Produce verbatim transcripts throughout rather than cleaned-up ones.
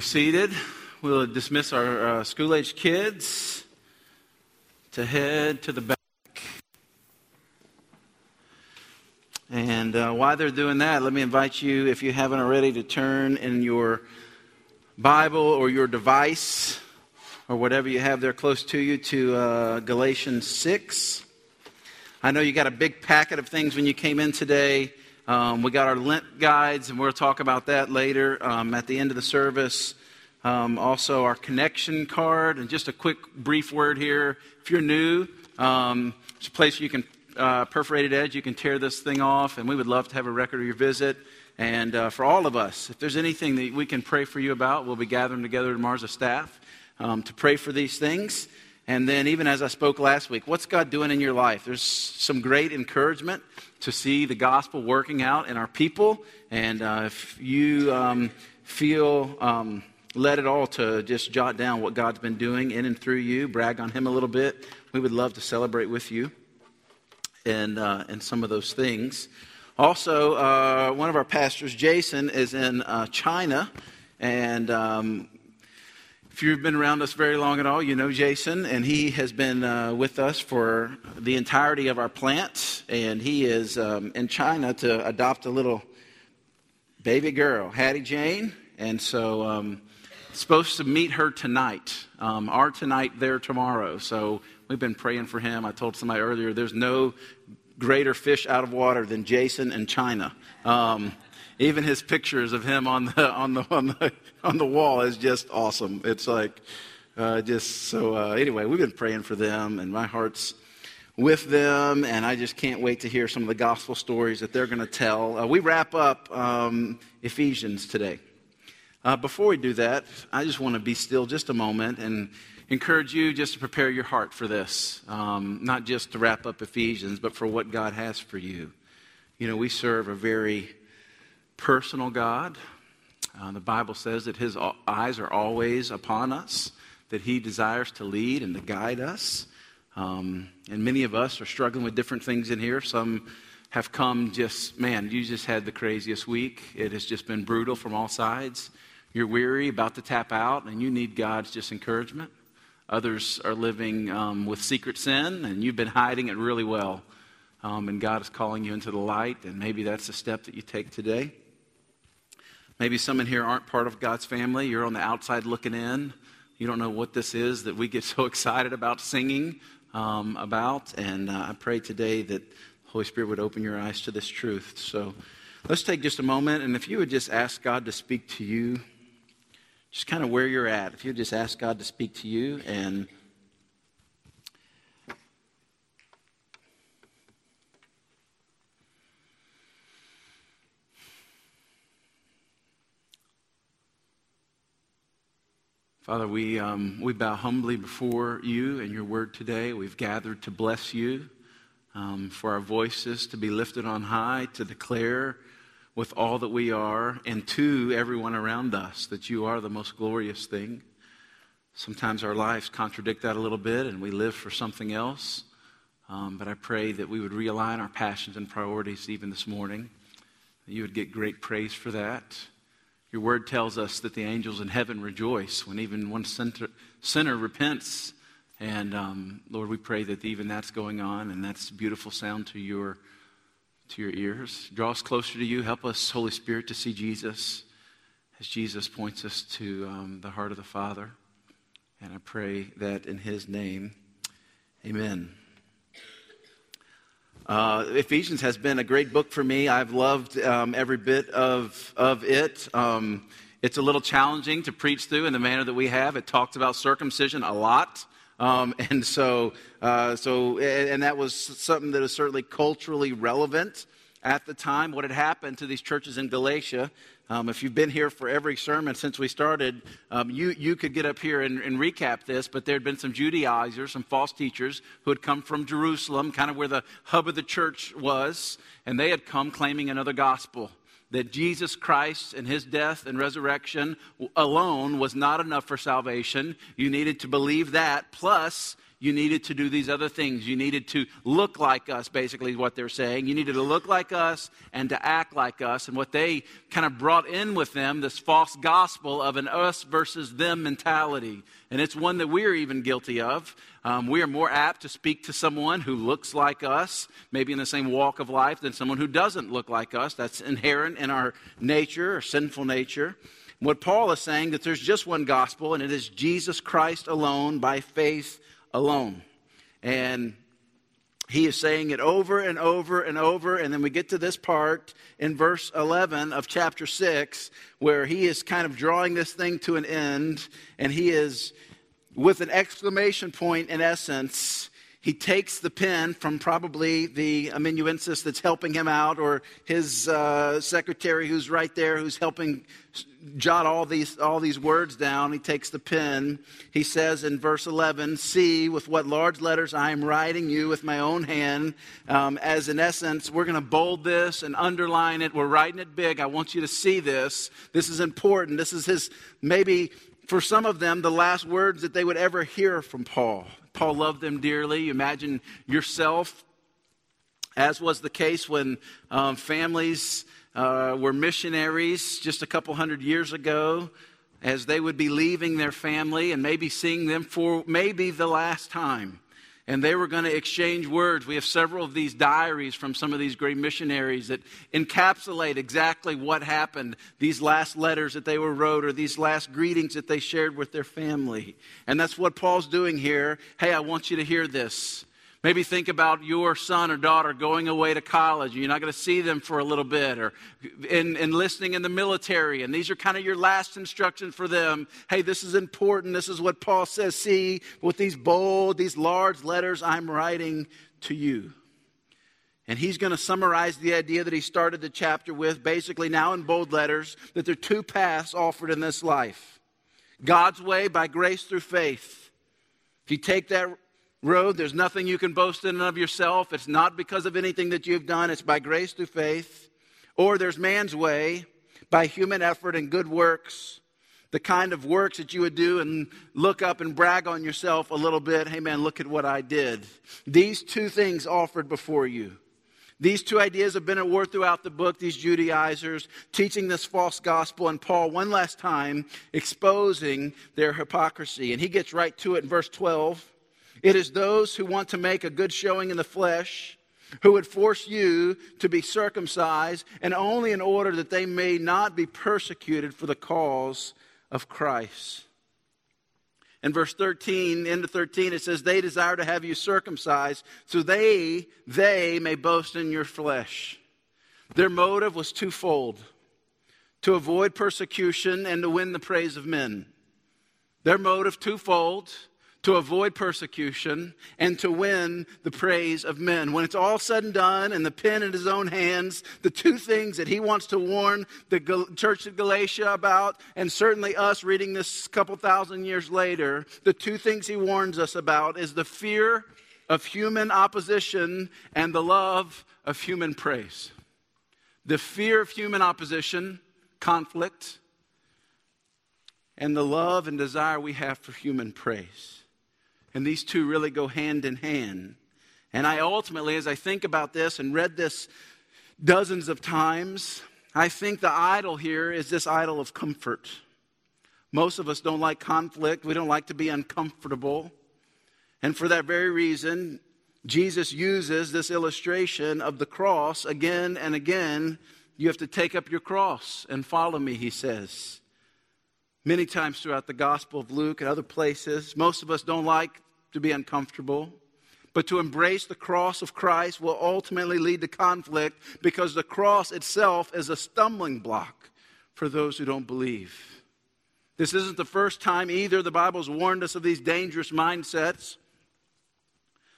Seated, we'll dismiss our uh, school-age kids to head to the back. And uh, while they're doing that, let me invite you, if you haven't already, to turn in your Bible or your device or whatever you have there close to you to uh, Galatians six. I know you got a big packet of things when you came in today. Um, we got our Lent guides, and we'll talk about that later um, at the end of the service. Um, also, our connection card, and just a quick, brief word here. If you're new, um, it's a place you can, uh, perforated edge, you can tear this thing off, and we would love to have a record of your visit. And uh, for all of us, if there's anything that we can pray for you about, we'll be gathering together tomorrow as a staff um, to pray for these things. And then even as I spoke last week, what's God doing in your life? There's some great encouragement to see the gospel working out in our people. And uh, if you um, feel um, led at all to just jot down what God's been doing in and through you, brag on him a little bit, we would love to celebrate with you and, uh, and some of those things. Also, uh, one of our pastors, Jason, is in uh, China, and um if you've been around us very long at all, you know Jason, and he has been uh, with us for the entirety of our plant, and he is um, in China to adopt a little baby girl, Hattie Jane, and so um, supposed to meet her tonight, um, our tonight, their tomorrow, so we've been praying for him. I told somebody earlier, there's no greater fish out of water than Jason in China. Um Even his pictures of him on the on the on the on the wall is just awesome. It's like uh, just so. Uh, anyway, we've been praying for them, and my heart's with them, and I just can't wait to hear some of the gospel stories that they're going to tell. Uh, we wrap up um, Ephesians today. Uh, before we do that, I just want to be still just a moment and encourage you just to prepare your heart for this, um, not just to wrap up Ephesians, but for what God has for you. You know, we serve a very personal God. Uh, the Bible says that his eyes are always upon us, that he desires to lead and to guide us. Um, and many of us are struggling with different things in here. Some have come just, man, you just had the craziest week. It has just been brutal from all sides. You're weary, about to tap out, and you need God's just encouragement. Others are living um, with secret sin, and you've been hiding it really well. Um, and God is calling you into the light, and maybe that's the step that you take today. Maybe some in here aren't part of God's family. You're on the outside looking in. You don't know what this is that we get so excited about singing um, about. And uh, I pray today that the Holy Spirit would open your eyes to this truth. So let's take just a moment. And if you would just ask God to speak to you, just kind of where you're at. If you would just ask God to speak to you. And Father, we um, we bow humbly before you and your word today. We've gathered to bless you, um, for our voices to be lifted on high, to declare with all that we are and to everyone around us that you are the most glorious thing. Sometimes our lives contradict that a little bit and we live for something else. Um, but I pray that we would realign our passions and priorities even this morning. You would get great praise for that. Your word tells us that the angels in heaven rejoice when even one sinner repents. And um, Lord, we pray that even that's going on, and that's beautiful sound to your to your ears. Draw us closer to you. Help us, Holy Spirit, to see Jesus as Jesus points us to um, the heart of the Father. And I pray that in his name, amen. Uh, Ephesians has been a great book for me. I've loved um, every bit of of it. Um, it's a little challenging to preach through in the manner that we have. It talks about circumcision a lot, um, and so uh, so and that was something that was certainly culturally relevant at the time. What had happened to these churches in Galatia? Um, if you've been here for every sermon since we started, um, you, you could get up here and, and recap this, but there had been some Judaizers, some false teachers who had come from Jerusalem, kind of where the hub of the church was, and they had come claiming another gospel, that Jesus Christ and his death and resurrection alone was not enough for salvation. You needed to believe that, plus You needed to do these other things. You needed to look like us, basically what they're saying. You needed to look like us and to act like us. And what they kind of brought in with them, this false gospel of an us versus them mentality. And it's one that we're even guilty of. Um, we are more apt to speak to someone who looks like us, maybe in the same walk of life, than someone who doesn't look like us. That's inherent in our nature, our sinful nature. What Paul is saying, that there's just one gospel, and it is Jesus Christ alone, by faith alone. And he is saying it over and over and over, and then we get to this part in verse eleven of chapter six, where he is kind of drawing this thing to an end, and he is, with an exclamation point in essence, he takes the pen from probably the amanuensis that's helping him out, or his uh, secretary who's right there, who's helping jot all these all these words down. He takes the pen. He says in verse eleven, "See with what large letters I am writing you with my own hand." Um, as in essence, we're going to bold this and underline it. We're writing it big. I want you to see this. This is important. This is his, maybe for some of them, the last words that they would ever hear from Paul. Paul loved them dearly. Imagine yourself, as was the case when um, families uh, were missionaries just a couple hundred years ago, as they would be leaving their family and maybe seeing them for maybe the last time. And they were going to exchange words. We have several of these diaries from some of these great missionaries that encapsulate exactly what happened. These last letters that they were wrote, or these last greetings that they shared with their family. And that's what Paul's doing here. Hey, I want you to hear this. Maybe think about your son or daughter going away to college. You're not going to see them for a little bit, or in, enlisting in the military. And these are kind of your last instructions for them. Hey, this is important. This is what Paul says. See, with these bold, these large letters, I'm writing to you. And he's going to summarize the idea that he started the chapter with, basically now in bold letters, that there are two paths offered in this life. God's way by grace through faith. If you take that road, there's nothing you can boast in and of yourself. It's not because of anything that you've done. It's by grace through faith. Or there's man's way by human effort and good works, the kind of works that you would do and look up and brag on yourself a little bit. Hey, man, look at what I did. These two things offered before you. These two ideas have been at war throughout the book, these Judaizers teaching this false gospel, and Paul, one last time, exposing their hypocrisy. And he gets right to it in verse twelve. It is those who want to make a good showing in the flesh who would force you to be circumcised, and only in order that they may not be persecuted for the cause of Christ. In verse thirteen, into thirteen, it says, they desire to have you circumcised so they, they may boast in your flesh. Their motive was twofold: to avoid persecution and to win the praise of men. Their motive twofold: to avoid persecution and to win the praise of men. When it's all said and done, and the pen in his own hands, the two things that he wants to warn the Gal- church of Galatia about, and certainly us reading this couple thousand years later, the two things he warns us about is the fear of human opposition and the love of human praise. The fear of human opposition, conflict, and the love and desire we have for human praise. And these two really go hand in hand. And I ultimately, as I think about this and read this dozens of times, I think the idol here is this idol of comfort. Most of us don't like conflict. We don't like to be uncomfortable. And for that very reason, Jesus uses this illustration of the cross again and again. You have to take up your cross and follow me, he says. Many times throughout the Gospel of Luke and other places, most of us don't like to be uncomfortable. But to embrace the cross of Christ will ultimately lead to conflict, because the cross itself is a stumbling block for those who don't believe. This isn't the first time either. The Bible's warned us of these dangerous mindsets: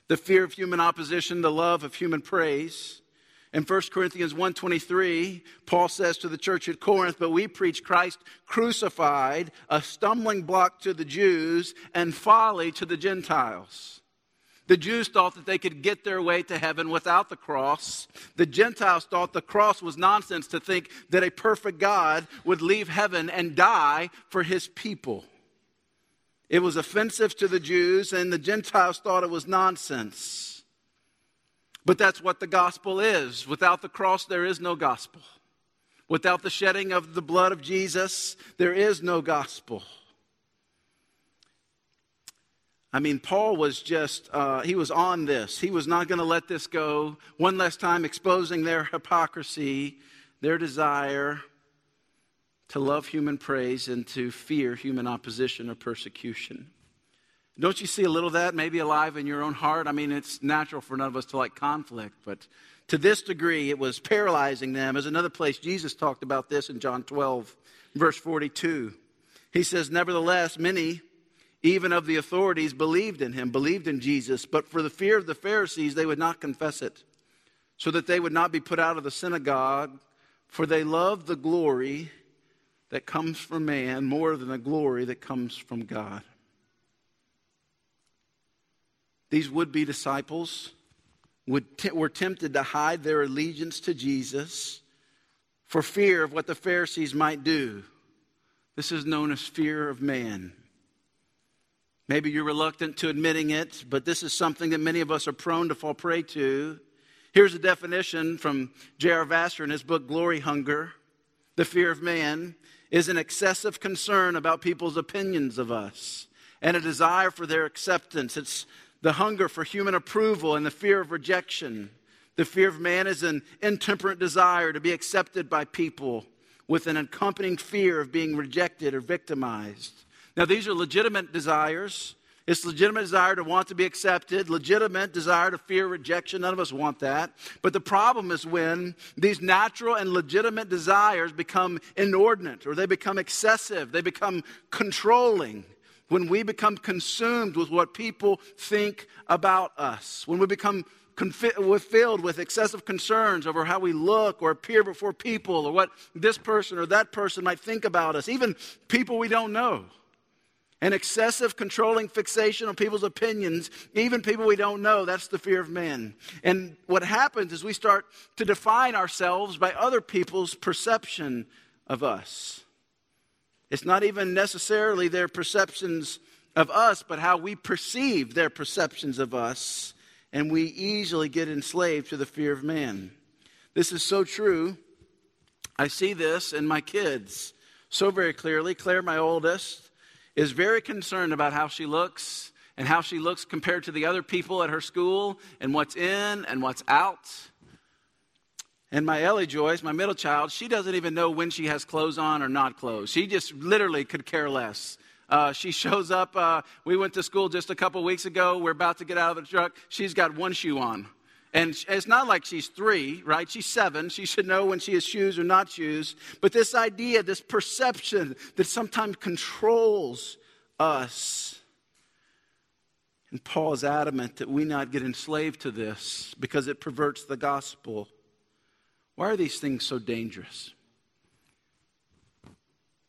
the fear of human opposition, the love of human praise. In First Corinthians one twenty-three, Paul says to the church at Corinth, "But we preach Christ crucified, a stumbling block to the Jews and folly to the Gentiles." The Jews thought that they could get their way to heaven without the cross. The Gentiles thought the cross was nonsense, to think that a perfect God would leave heaven and die for his people. It was offensive to the Jews, and the Gentiles thought it was nonsense. But that's what the gospel is. Without the cross, there is no gospel. Without the shedding of the blood of Jesus, there is no gospel. I mean, Paul was just, uh, he was on this. He was not going to let this go. One last time exposing their hypocrisy, their desire to love human praise and to fear human opposition or persecution. Don't you see a little of that maybe alive in your own heart? I mean, it's natural for none of us to like conflict, but to this degree, it was paralyzing them. There's another place Jesus talked about this in John twelve, verse forty-two. He says, nevertheless, many, even of the authorities, believed in him, believed in Jesus. But for the fear of the Pharisees, they would not confess it, so that they would not be put out of the synagogue. For they loved the glory that comes from man more than the glory that comes from God. These would-be disciples would t- were tempted to hide their allegiance to Jesus for fear of what the Pharisees might do. This is known as fear of man. Maybe you're reluctant to admitting it, but this is something that many of us are prone to fall prey to. Here's a definition from J R Vassar in his book, Glory Hunger. The fear of man is an excessive concern about people's opinions of us and a desire for their acceptance. It's the hunger for human approval and the fear of rejection. The fear of man is an intemperate desire to be accepted by people with an accompanying fear of being rejected or victimized. Now, these are legitimate desires. It's legitimate desire to want to be accepted, legitimate desire to fear rejection. None of us want that. But the problem is when these natural and legitimate desires become inordinate, or they become excessive, they become controlling. When we become consumed with what people think about us, when we become confi- we're filled with excessive concerns over how we look or appear before people or what this person or that person might think about us, even people we don't know. An excessive controlling fixation on people's opinions, even people we don't know, that's the fear of man. And what happens is we start to define ourselves by other people's perception of us. It's not even necessarily their perceptions of us, but how we perceive their perceptions of us. And we easily get enslaved to the fear of man. This is so true. I see this in my kids so very clearly. Claire, my oldest, is very concerned about how she looks and how she looks compared to the other people at her school and what's in and what's out. And my Ellie Joyce, my middle child, she doesn't even know when she has clothes on or not clothes. She just literally could care less. Uh, she shows up. Uh, we went to school just a couple weeks ago. We're about to get out of the truck. She's got one shoe on. And it's not like she's three, right? She's seven. She should know when she has shoes or not shoes. But this idea, this perception that sometimes controls us. And Paul is adamant that we not get enslaved to this because it perverts the gospel. Why are these things so dangerous?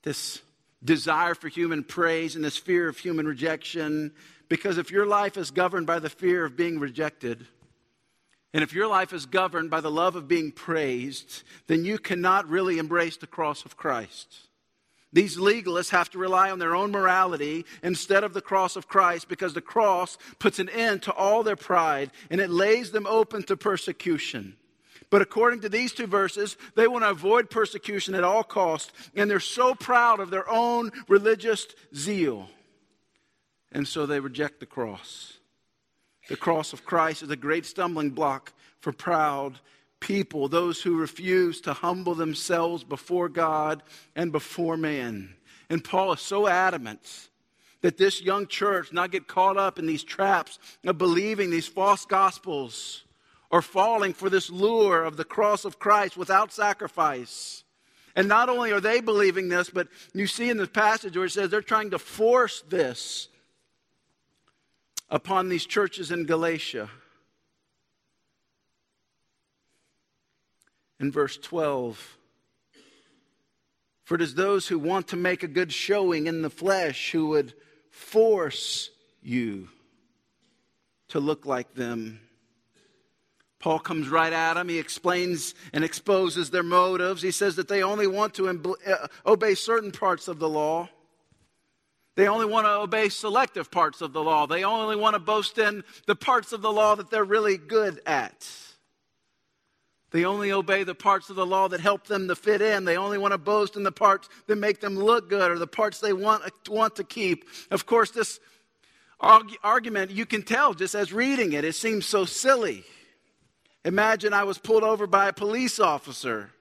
This desire for human praise and this fear of human rejection. Because if your life is governed by the fear of being rejected, and if your life is governed by the love of being praised, then you cannot really embrace the cross of Christ. These legalists have to rely on their own morality instead of the cross of Christ, because the cross puts an end to all their pride and it lays them open to persecution. But according to these two verses, they want to avoid persecution at all costs, and they're so proud of their own religious zeal. And so they reject the cross. The cross of Christ is a great stumbling block for proud people, those who refuse to humble themselves before God and before man. And Paul is so adamant that this young church not get caught up in these traps of believing these false gospels, or falling for this lure of the cross of Christ without sacrifice. And not only are they believing this, but you see in the passage where it says they're trying to force this upon these churches in Galatia. In verse twelve, for it is those who want to make a good showing in the flesh who would force you to look like them. Paul comes right at them. He explains and exposes their motives. He says that they only want to obey certain parts of the law. They only want to obey selective parts of the law. They only want to boast in the parts of the law that they're really good at. They only obey the parts of the law that help them to fit in. They only want to boast in the parts that make them look good or the parts they want, want to keep. Of course, this arg- argument, you can tell just as reading it, it seems so silly. Imagine I was pulled over by a police officer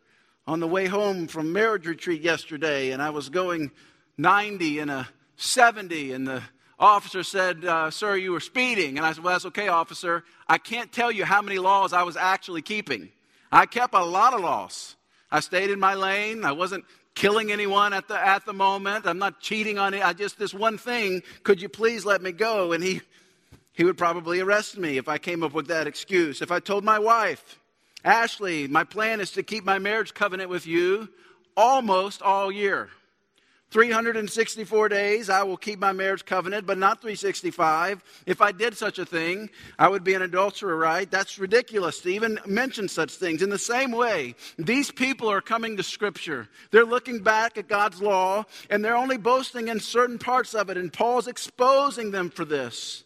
on the way home from marriage retreat yesterday, and I was going ninety in a seventy, and the officer said, uh, sir, you were speeding. And I said, well, that's okay, officer. I can't tell you how many laws I was actually keeping. I kept a lot of laws. I stayed in my lane. I wasn't killing anyone at the at the moment. I'm not cheating on it. I just, this one thing, could you please let me go? And he, he would probably arrest me if I came up with that excuse. If I told my wife, Ashley, my plan is to keep my marriage covenant with you almost all year. three hundred sixty-four days I will keep my marriage covenant, but not three sixty-five. If I did such a thing, I would be an adulterer, right? That's ridiculous to even mention such things. In the same way, these people are coming to Scripture. They're looking back at God's law, and they're only boasting in certain parts of it, and Paul's exposing them for this.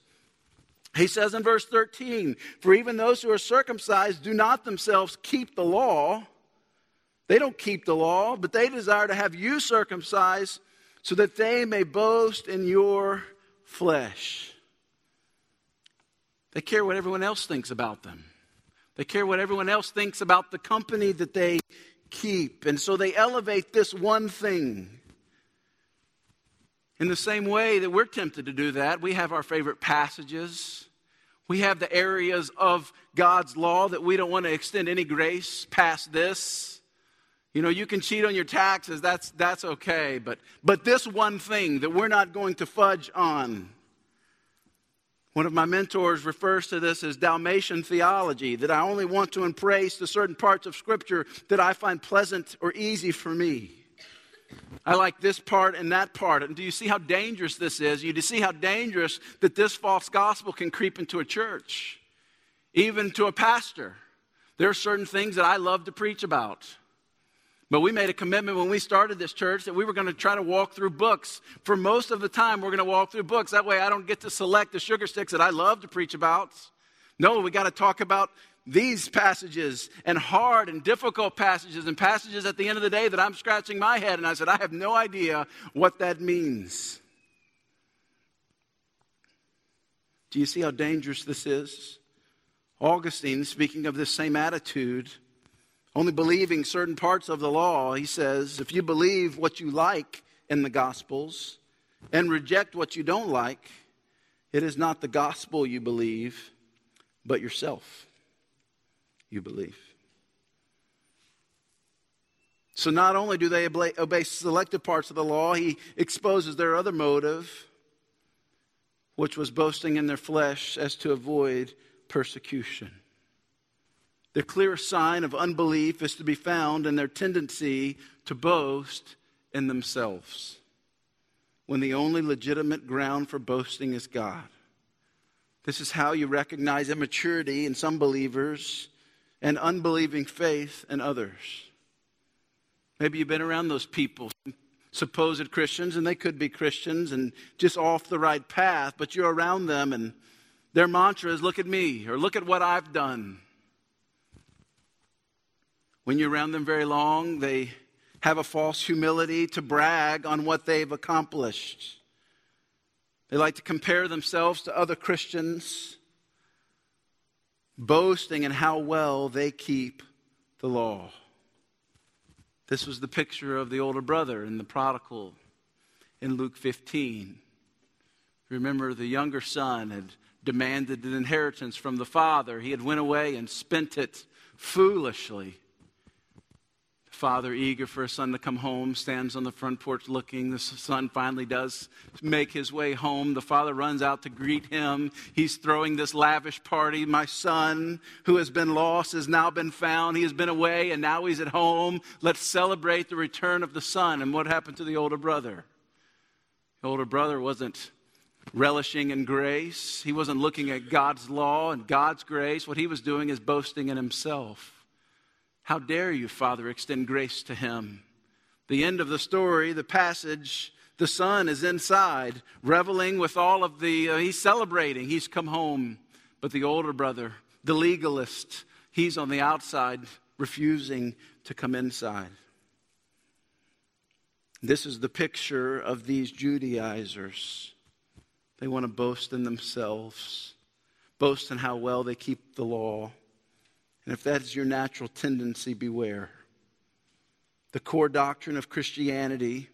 He says in verse thirteen, for even those who are circumcised do not themselves keep the law. They don't keep the law, but they desire to have you circumcised so that they may boast in your flesh. They care what everyone else thinks about them. They care what everyone else thinks about the company that they keep. And so they elevate this one thing. In the same way that we're tempted to do that, we have our favorite passages. We have the areas of God's law that we don't want to extend any grace past this. You know, you can cheat on your taxes, that's that's okay, but but this one thing that we're not going to fudge on. One of my mentors refers to this as Dalmatian theology, that I only want to embrace the certain parts of Scripture that I find pleasant or easy for me. I like this part and that part. And do you see how dangerous this is? You see how dangerous that this false gospel can creep into a church, even to a pastor. There are certain things that I love to preach about. But we made a commitment when we started this church that we were going to try to walk through books. For most of the time, we're going to walk through books. That way I don't get to select the sugar sticks that I love to preach about. No, we got to talk about these passages and hard and difficult passages and passages at the end of the day that I'm scratching my head. And I said, I have no idea what that means. Do you see how dangerous this is? Augustine, speaking of this same attitude, only believing certain parts of the law, he says, if you believe what you like in the Gospels and reject what you don't like, it is not the gospel you believe, but yourself you believe. So not only do they obey selective parts of the law, he exposes their other motive, which was boasting in their flesh as to avoid persecution. The clear sign of unbelief is to be found in their tendency to boast in themselves, when the only legitimate ground for boasting is God. This is how you recognize immaturity in some believers and unbelieving faith in others. Maybe you've been around those people, supposed Christians, and they could be Christians and just off the right path, but you're around them and their mantra is, look at me, or look at what I've done. When you're around them very long, they have a false humility to brag on what they've accomplished. They like to compare themselves to other Christians, boasting in how well they keep the law. This was the picture of the older brother and the prodigal in Luke fifteen. Remember, the younger son had demanded an inheritance from the father. He had went away and spent it foolishly. Father, eager for his son to come home, stands on the front porch looking. The son finally does make his way home. The father runs out to greet him. He's throwing this lavish party. My son, who has been lost, has now been found. He has been away, and now he's at home. Let's celebrate the return of the son. And what happened to the older brother? The older brother wasn't relishing in grace. He wasn't looking at God's law and God's grace. What he was doing is boasting in himself. How dare you, Father, extend grace to him? The end of the story, the passage The son is inside, reveling with all of the, uh, he's celebrating, he's come home. But the older brother, the legalist, he's on the outside, refusing to come inside. This is the picture of these Judaizers. They want to boast in themselves, boast in how well they keep the law. And if that is your natural tendency, beware. The core doctrine of Christianity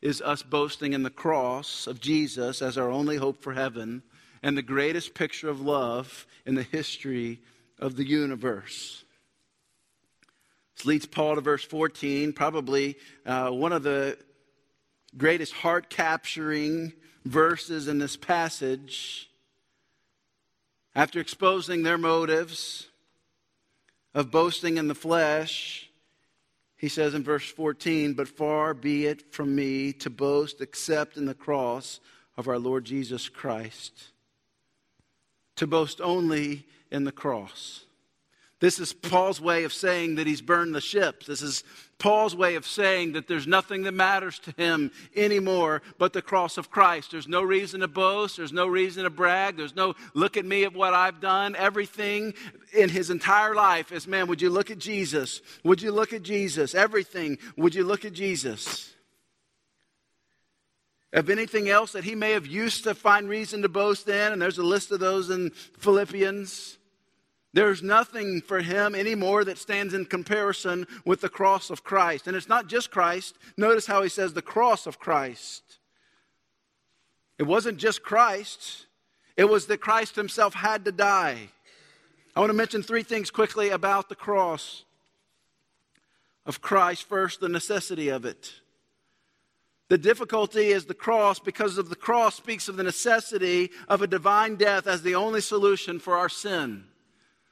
is us boasting in the cross of Jesus as our only hope for heaven and the greatest picture of love in the history of the universe. This leads Paul to verse fourteen, probably uh, one of the greatest heart-capturing verses in this passage. After exposing their motives of boasting in the flesh, he says in verse fourteen, "But far be it from me to boast except in the cross of our Lord Jesus Christ." To boast only in the cross. This is Paul's way of saying that he's burned the ships. This is Paul's way of saying that there's nothing that matters to him anymore but the cross of Christ. There's no reason to boast. There's no reason to brag. There's no look at me at what I've done. Everything in his entire life is, man, would you look at Jesus? Would you look at Jesus? Everything, would you look at Jesus? Of anything else that he may have used to find reason to boast in, and there's a list of those in Philippians. There's nothing for him anymore that stands in comparison with the cross of Christ. And it's not just Christ. Notice how he says the cross of Christ. It wasn't just Christ. It was that Christ himself had to die. I want to mention three things quickly about the cross of Christ. First, the necessity of it. The difficulty is the cross, because of the cross speaks of the necessity of a divine death as the only solution for our sin.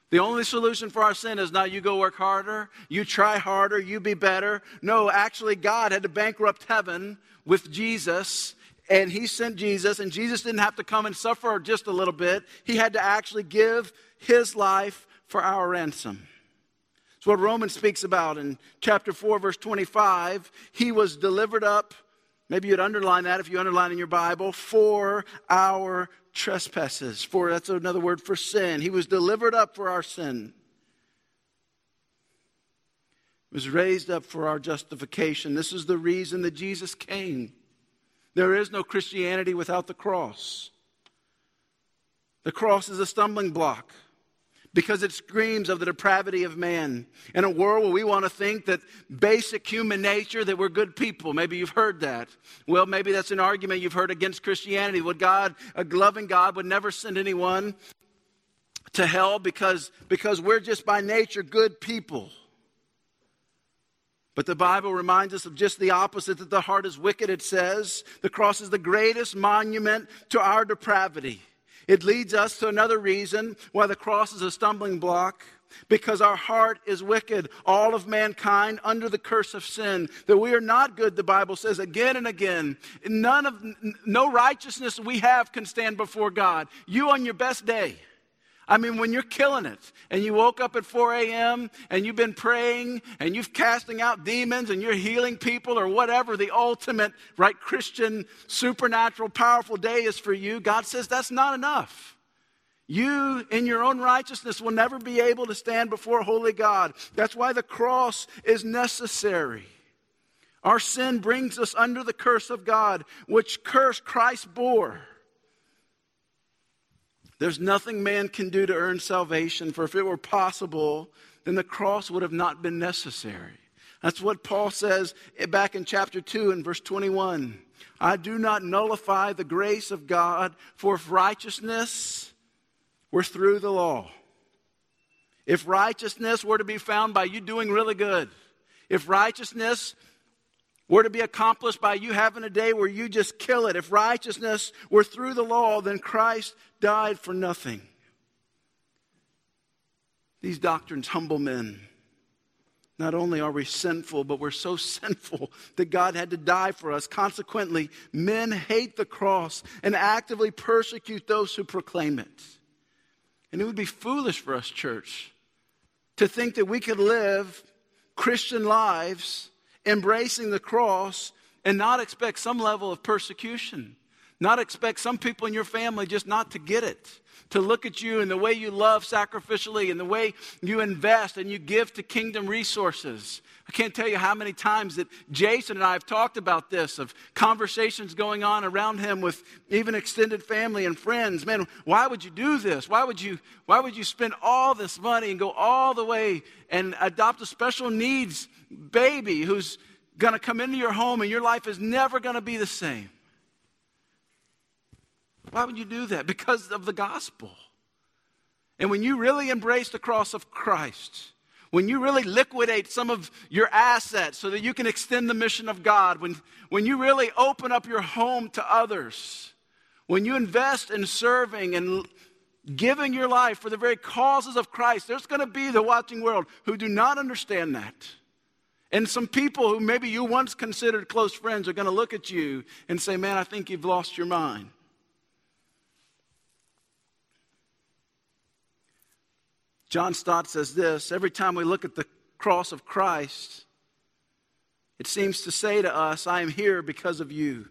The only solution for our sin is not you go work harder, you try harder, you be better. No, actually God had to bankrupt heaven with Jesus, and he sent Jesus, and Jesus didn't have to come and suffer just a little bit. He had to actually give his life for our ransom. It's what Romans speaks about in chapter four, verse twenty-five. He was delivered up, maybe you'd underline that if you underline in your Bible, for our trespasses. For, that's another word for sin. He was delivered up for our sin. He was raised up for our justification. This is the reason that Jesus came. There is no Christianity without the cross. The cross is a stumbling block because it screams of the depravity of man. In a world where we want to think that basic human nature, that we're good people. Maybe you've heard that. Well, maybe that's an argument you've heard against Christianity. Would God, a loving God, would never send anyone to hell because, because we're just by nature good people. But the Bible reminds us of just the opposite, that the heart is wicked, it says. The cross is the greatest monument to our depravity. It leads us to another reason why the cross is a stumbling block, because our heart is wicked, all of mankind under the curse of sin, that we are not good, the Bible says again and again. None of, no righteousness we have can stand before God. You on your best day. I mean, when you're killing it and you woke up at four a.m. and you've been praying and you've casting out demons and you're healing people or whatever the ultimate, right, Christian, supernatural, powerful day is for you, God says that's not enough. You, in your own righteousness, will never be able to stand before holy God. That's why the cross is necessary. Our sin brings us under the curse of God, which curse Christ bore. There's nothing man can do to earn salvation, for if it were possible, then the cross would have not been necessary. That's what Paul says back in chapter two and verse twenty-one. I do not nullify the grace of God, for if righteousness were through the law, if righteousness were to be found by you doing really good, if righteousness were to be accomplished by you having a day where you just kill it, if righteousness were through the law, then Christ died for nothing. These doctrines humble men. Not only are we sinful, but we're so sinful that God had to die for us. Consequently, men hate the cross and actively persecute those who proclaim it. And it would be foolish for us, church, to think that we could live Christian lives embracing the cross and not expect some level of persecution. Not expect some people in your family just not to get it, to look at you and the way you love sacrificially and the way you invest and you give to kingdom resources. I can't tell you how many times that Jason and I have talked about this, of conversations going on around him with even extended family and friends. Man, why would you do this? Why would you, why would you spend all this money and go all the way and adopt a special needs baby who's going to come into your home and your life is never going to be the same? Why would you do that? Because of the gospel. And when you really embrace the cross of Christ, when you really liquidate some of your assets so that you can extend the mission of God, when, when you really open up your home to others, when you invest in serving and giving your life for the very causes of Christ, there's going to be the watching world who do not understand that. And some people who maybe you once considered close friends are going to look at you and say, man, I think you've lost your mind. John Stott says this: every time we look at the cross of Christ, it seems to say to us, I am here because of you.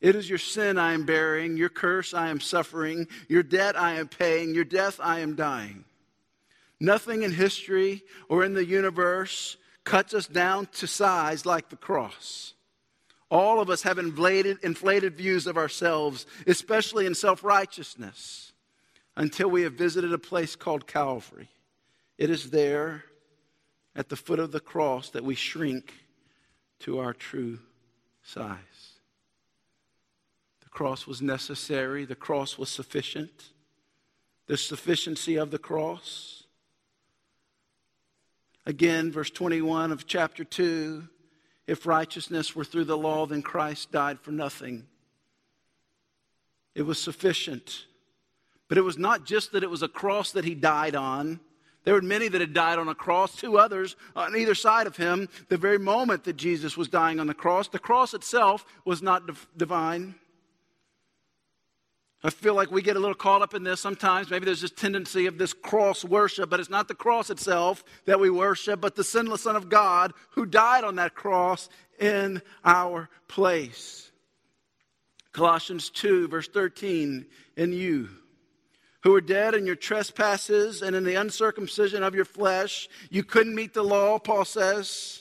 It is your sin I am bearing, your curse I am suffering, your debt I am paying, your death I am dying. Nothing in history or in the universe cuts us down to size like the cross. All of us have inflated, inflated views of ourselves, especially in self-righteousness, until we have visited a place called Calvary. It is there at the foot of the cross that we shrink to our true size. The cross was necessary. The cross was sufficient. The sufficiency of the cross. Again, verse twenty-one of chapter two, if righteousness were through the law, then Christ died for nothing. It was sufficient. But it was not just that it was a cross that he died on. There were many that had died on a cross, two others on either side of him. The very moment that Jesus was dying on the cross, the cross itself was not div- divine. I feel like we get a little caught up in this sometimes. Maybe there's this tendency of this cross worship, but it's not the cross itself that we worship, but the sinless Son of God who died on that cross in our place. Colossians two, verse thirteen, and you, who were dead in your trespasses and in the uncircumcision of your flesh, you couldn't meet the law, Paul says.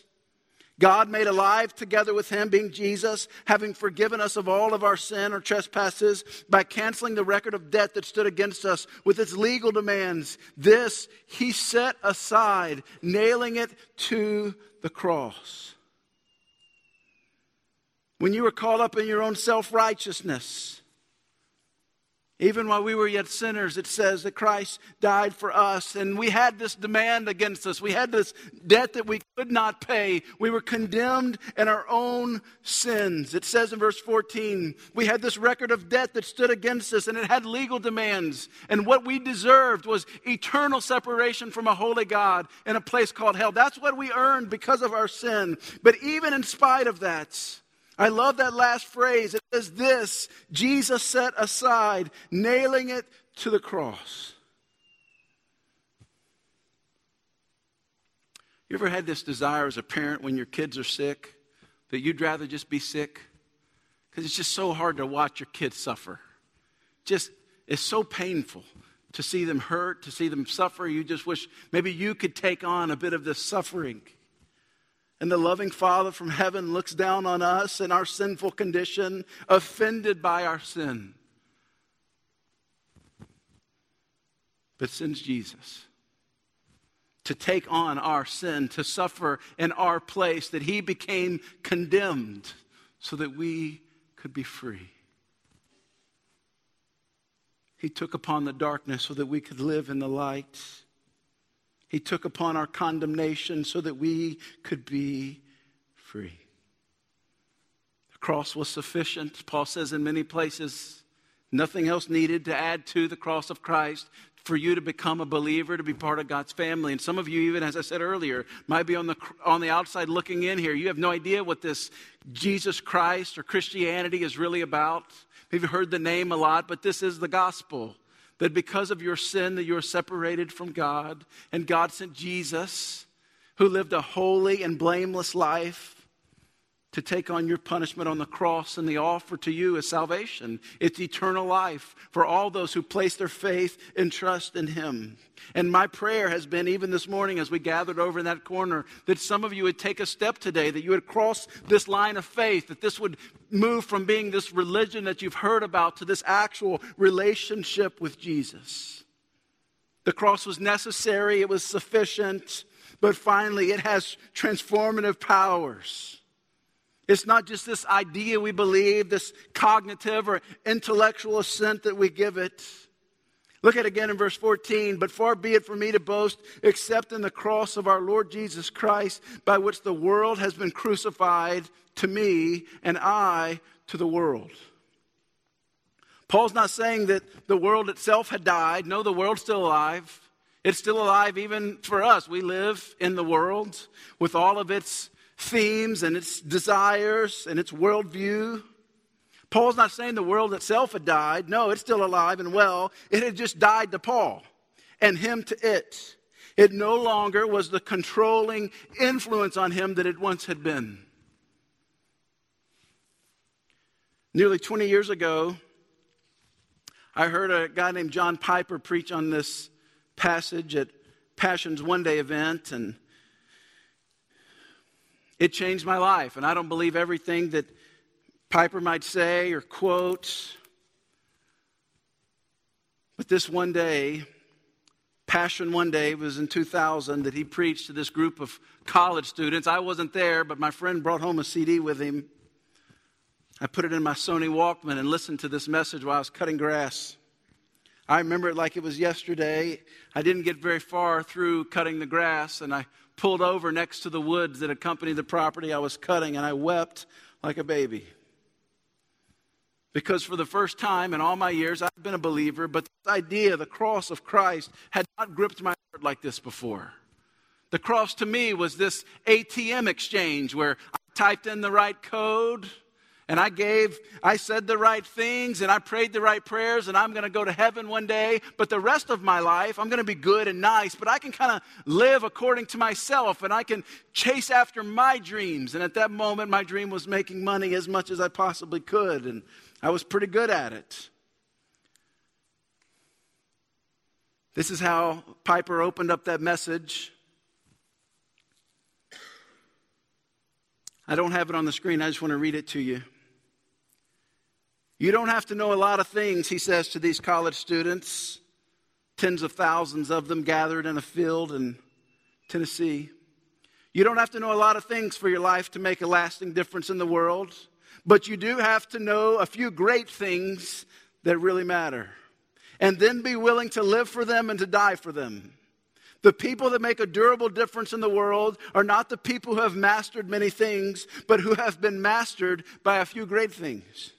God made alive together with him, being Jesus, having forgiven us of all of our sin or trespasses by canceling the record of debt that stood against us with its legal demands. This he set aside, nailing it to the cross. When you were caught up in your own self-righteousness, even while we were yet sinners, it says that Christ died for us. And we had this demand against us. We had this debt that we could not pay. We were condemned in our own sins. It says in verse fourteen, we had this record of debt that stood against us, and it had legal demands. And what we deserved was eternal separation from a holy God in a place called hell. That's what we earned because of our sin. But even in spite of that, I love that last phrase. It says this: Jesus set aside, nailing it to the cross. You ever had this desire as a parent when your kids are sick, that you'd rather just be sick? Because it's just so hard to watch your kids suffer. Just, it's so painful to see them hurt, to see them suffer. You just wish maybe you could take on a bit of this suffering. And the loving Father from heaven looks down on us in our sinful condition, offended by our sin, but sends Jesus to take on our sin, to suffer in our place, that he became condemned so that we could be free. He took upon the darkness so that we could live in the light. He took upon our condemnation so that we could be free. The cross was sufficient. Paul says in many places, nothing else needed to add to the cross of Christ for you to become a believer, to be part of God's family. And some of you, even as I said earlier, might be on the on the outside looking in here. You have no idea what this Jesus Christ or Christianity is really about. Maybe you've heard the name a lot, but this is the gospel. That because of your sin that you are separated from God, and God sent Jesus, who lived a holy and blameless life, to take on your punishment on the cross, and the offer to you is salvation. It's eternal life for all those who place their faith and trust in him. And my prayer has been, even this morning as we gathered over in that corner, that some of you would take a step today, that you would cross this line of faith, that this would move from being this religion that you've heard about to this actual relationship with Jesus. The cross was necessary, it was sufficient, but finally it has transformative powers. It's not just this idea we believe, this cognitive or intellectual assent that we give it. Look at it again in verse fourteen. But far be it from me to boast, except in the cross of our Lord Jesus Christ, by which the world has been crucified to me, and I to the world. Paul's not saying that the world itself had died. No, the world's still alive. It's still alive even for us. We live in the world with all of its themes and its desires and its worldview. Paul's not saying the world itself had died. No, it's still alive and well. It had just died to Paul and him to it. It no longer was the controlling influence on him that it once had been. Nearly twenty years ago, I heard a guy named John Piper preach on this passage at Passion One Day event, and it changed my life. And I don't believe everything that Piper might say or quote, but this one day, Passion One Day, it was in two thousand that he preached to this group of college students. I wasn't there, but my friend brought home a C D with him. I put it in my Sony Walkman and listened to this message while I was cutting grass. I remember it like it was yesterday. I didn't get very far through cutting the grass, and I pulled over next to the woods that accompanied the property I was cutting, and I wept like a baby. Because for the first time in all my years, I've been a believer, but this idea, the cross of Christ, had not gripped my heart like this before. The cross to me was this A T M exchange where I typed in the right code, and I gave, I said the right things, and I prayed the right prayers, and I'm going to go to heaven one day, but the rest of my life, I'm going to be good and nice, but I can kind of live according to myself, and I can chase after my dreams. And at that moment, my dream was making money as much as I possibly could, and I was pretty good at it. This is how Piper opened up that message. I don't have it on the screen. I just want to read it to you. You don't have to know a lot of things, he says to these college students, tens of thousands of them gathered in a field in Tennessee. You don't have to know a lot of things for your life to make a lasting difference in the world. But you do have to know a few great things that really matter. And then be willing to live for them and to die for them. The people that make a durable difference in the world are not the people who have mastered many things, but who have been mastered by a few great things.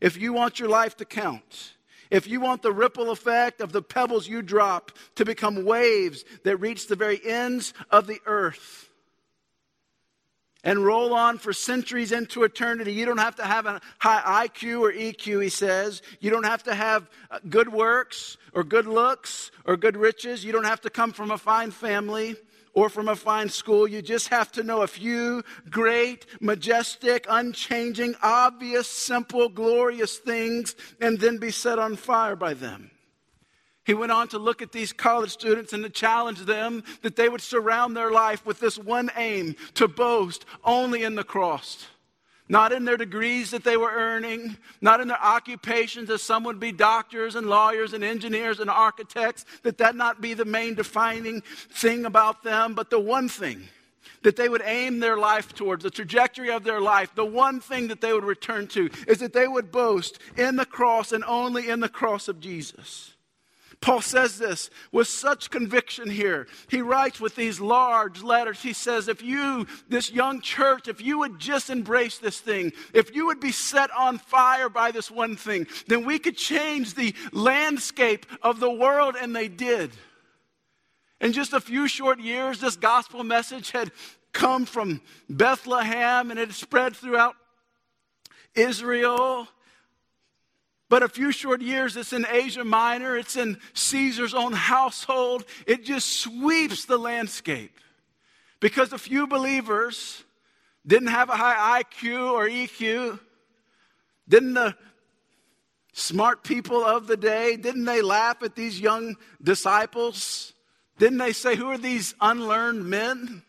If you want your life to count, if you want the ripple effect of the pebbles you drop to become waves that reach the very ends of the earth, and roll on for centuries into eternity. You don't have to have a high I Q or E Q, he says. You don't have to have good works or good looks or good riches. You don't have to come from a fine family or from a fine school. You just have to know a few great, majestic, unchanging, obvious, simple, glorious things, and then be set on fire by them. He went on to look at these college students and to challenge them that they would surround their life with this one aim, to boast only in the cross. Not in their degrees that they were earning, not in their occupations, as some would be doctors and lawyers and engineers and architects, that that not be the main defining thing about them, but the one thing that they would aim their life towards, the trajectory of their life, the one thing that they would return to is that they would boast in the cross and only in the cross of Jesus. Paul says this with such conviction here. He writes with these large letters. He says, if you, this young church, if you would just embrace this thing, if you would be set on fire by this one thing, then we could change the landscape of the world, and they did. In just a few short years, this gospel message had come from Bethlehem, and it spread throughout Israel. But a few short years, it's in Asia Minor, it's in Caesar's own household. It just sweeps the landscape. Because a few believers didn't have a high I Q or E Q. Didn't the smart people of the day, didn't they laugh at these young disciples? Didn't they say, who are these unlearned men?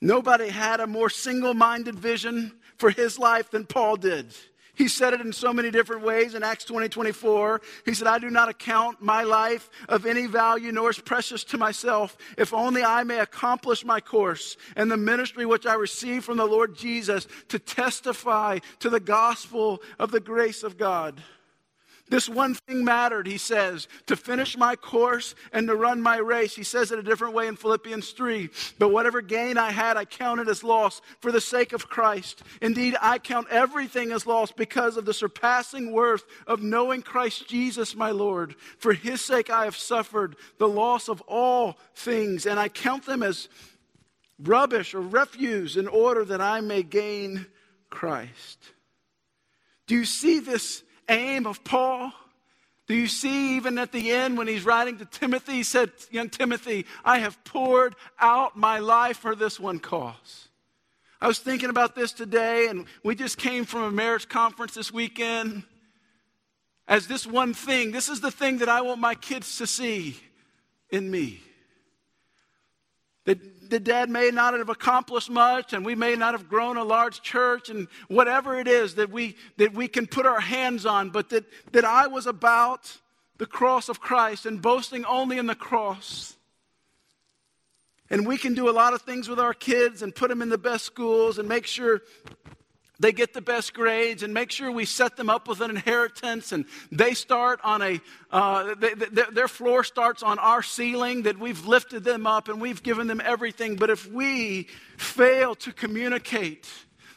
Nobody had a more single-minded vision for his life than Paul did. He said it in so many different ways in Acts twenty twenty-four. He said, I do not account my life of any value, nor is precious to myself, if only I may accomplish my course and the ministry which I received from the Lord Jesus to testify to the gospel of the grace of God. This one thing mattered, he says, to finish my course and to run my race. He says it a different way in Philippians three. But whatever gain I had, I counted as loss for the sake of Christ. Indeed, I count everything as loss because of the surpassing worth of knowing Christ Jesus, my Lord. For his sake I have suffered the loss of all things, and I count them as rubbish or refuse in order that I may gain Christ. Do you see this aim of Paul? Do you see even at the end when he's writing to Timothy, he said, young Timothy, I have poured out my life for this one cause. I was thinking about this today, and we just came from a marriage conference this weekend. As this one thing, this is the thing that I want my kids to see in me. That the dad may not have accomplished much, and we may not have grown a large church, and whatever it is that we that we can put our hands on, but that, that I was about the cross of Christ and boasting only in the cross. And we can do a lot of things with our kids and put them in the best schools and make sure they get the best grades and make sure we set them up with an inheritance, and they start on a, uh, they, they, their floor starts on our ceiling, that we've lifted them up and we've given them everything. But if we fail to communicate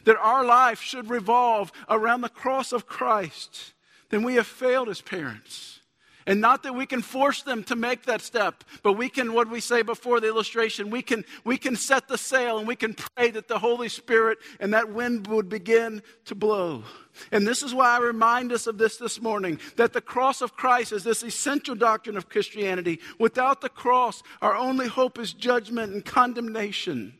that our life should revolve around the cross of Christ, then we have failed as parents. And not that we can force them to make that step, but we can, what we say before the illustration, we can we can set the sail, and we can pray that the Holy Spirit and that wind would begin to blow. And this is why I remind us of this this morning, that the cross of Christ is this essential doctrine of Christianity. Without the cross, our only hope is judgment and condemnation.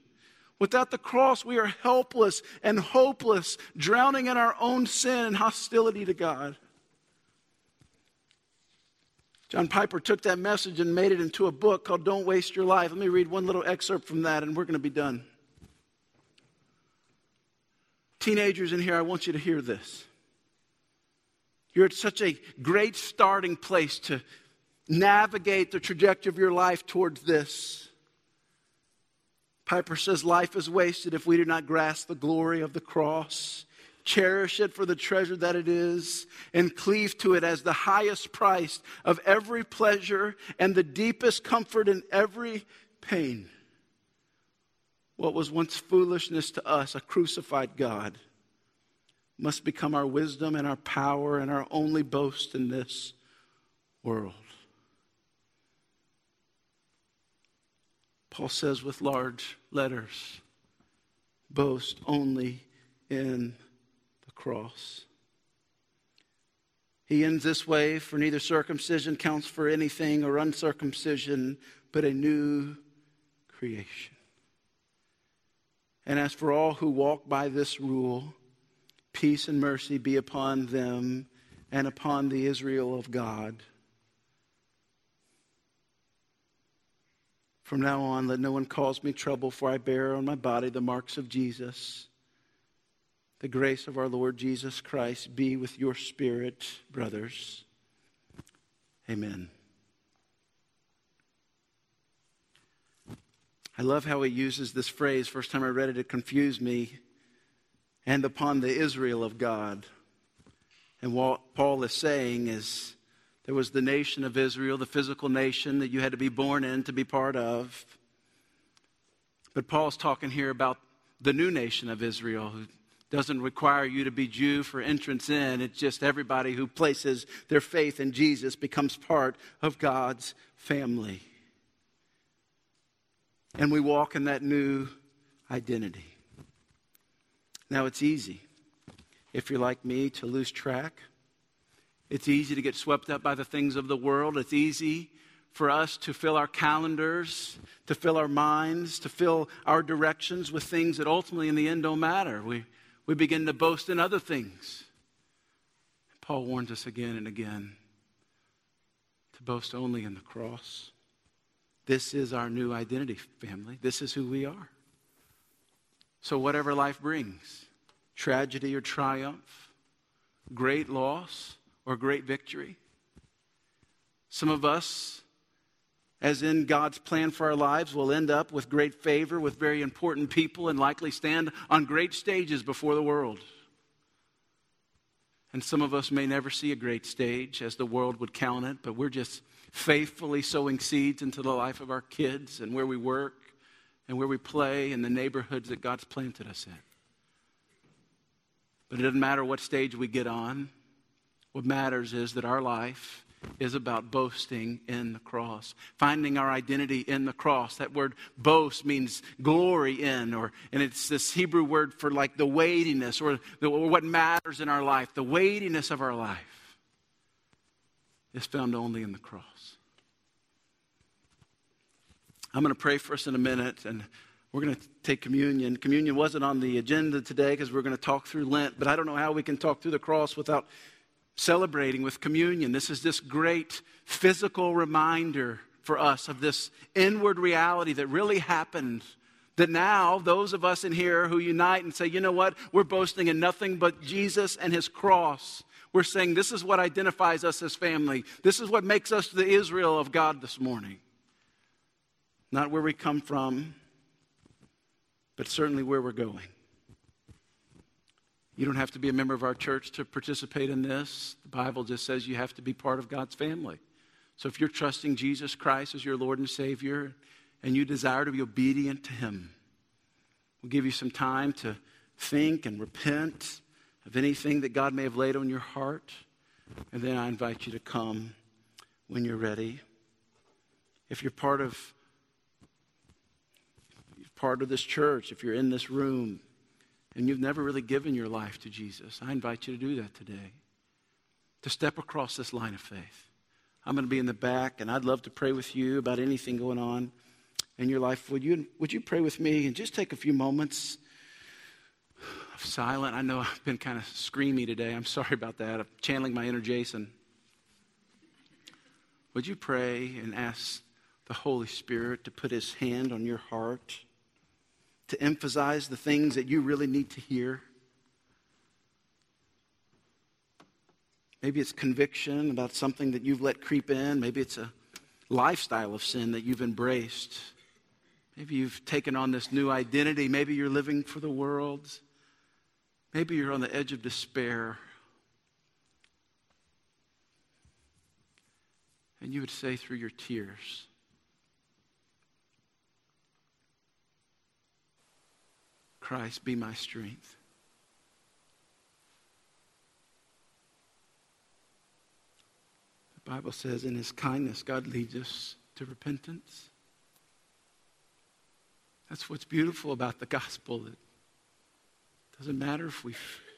Without the cross, we are helpless and hopeless, drowning in our own sin and hostility to God. John Piper took that message and made it into a book called Don't Waste Your Life. Let me read one little excerpt from that, and we're going to be done. Teenagers in here, I want you to hear this. You're at such a great starting place to navigate the trajectory of your life towards this. Piper says, life is wasted if we do not grasp the glory of the cross. Cherish it for the treasure that it is, and cleave to it as the highest price of every pleasure and the deepest comfort in every pain. What was once foolishness to us, a crucified God, must become our wisdom and our power and our only boast in this world. Paul says with large letters, boast only in cross. He ends this way, for neither circumcision counts for anything or uncircumcision, but a new creation. And as for all who walk by this rule, peace and mercy be upon them and upon the Israel of God. From now on, let no one cause me trouble, for I bear on my body the marks of Jesus. The grace of our Lord Jesus Christ be with your spirit, brothers. Amen. I love how he uses this phrase. First time I read it, it confused me. And upon the Israel of God. And what Paul is saying is there was the nation of Israel, the physical nation that you had to be born in to be part of. But Paul's talking here about the new nation of Israel, who doesn't require you to be Jew for entrance in. It's just everybody who places their faith in Jesus becomes part of God's family. And we walk in that new identity. Now, it's easy, if you're like me, to lose track. It's easy to get swept up by the things of the world. It's easy for us to fill our calendars, to fill our minds, to fill our directions with things that ultimately in the end don't matter. We, we begin to boast in other things. Paul warns us again and again to boast only in the cross. This is our new identity, family. This is who we are. So whatever life brings, tragedy or triumph, great loss or great victory, some of us, as in God's plan for our lives, will end up with great favor with very important people and likely stand on great stages before the world. And some of us may never see a great stage as the world would count it, but we're just faithfully sowing seeds into the life of our kids and where we work and where we play and the neighborhoods that God's planted us in. But it doesn't matter what stage we get on. What matters is that our life is about boasting in the cross, finding our identity in the cross. That word boast means glory in, or and it's this Hebrew word for like the weightiness or, the, or what matters in our life. The weightiness of our life is found only in the cross. I'm going to pray for us in a minute, and we're going to take communion. Communion wasn't on the agenda today because we're going to talk through Lent, but I don't know how we can talk through the cross without celebrating with communion. This is this great physical reminder for us of this inward reality that really happened. That now those of us in here who unite and say, you know what, we're boasting in nothing but Jesus and his cross. We're saying this is what identifies us as family. This is what makes us the Israel of God this morning. Not where we come from, but certainly where we're going. You don't have to be a member of our church to participate in this. The Bible just says you have to be part of God's family. So if you're trusting Jesus Christ as your Lord and Savior and you desire to be obedient to him, we'll give you some time to think and repent of anything that God may have laid on your heart. And then I invite you to come when you're ready. If you're part of, part of this church, if you're in this room, and you've never really given your life to Jesus, I invite you to do that today, to step across this line of faith. I'm going to be in the back, and I'd love to pray with you about anything going on in your life. Would you, would you pray with me and just take a few moments of silence? I know I've been kind of screamy today. I'm sorry about that. I'm channeling my inner Jason. Would you pray and ask the Holy Spirit to put his hand on your heart, to emphasize the things that you really need to hear? Maybe it's conviction about something that you've let creep in. Maybe it's a lifestyle of sin that you've embraced. Maybe you've taken on this new identity. Maybe you're living for the world. Maybe you're on the edge of despair. And you would say through your tears, Christ, be my strength. The Bible says in his kindness, God leads us to repentance. That's what's beautiful about the gospel. It doesn't matter if we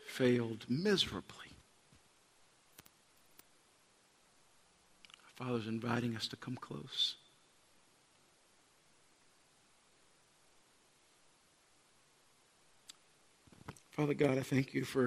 failed miserably. Our Father's inviting us to come close. Father God, I thank you for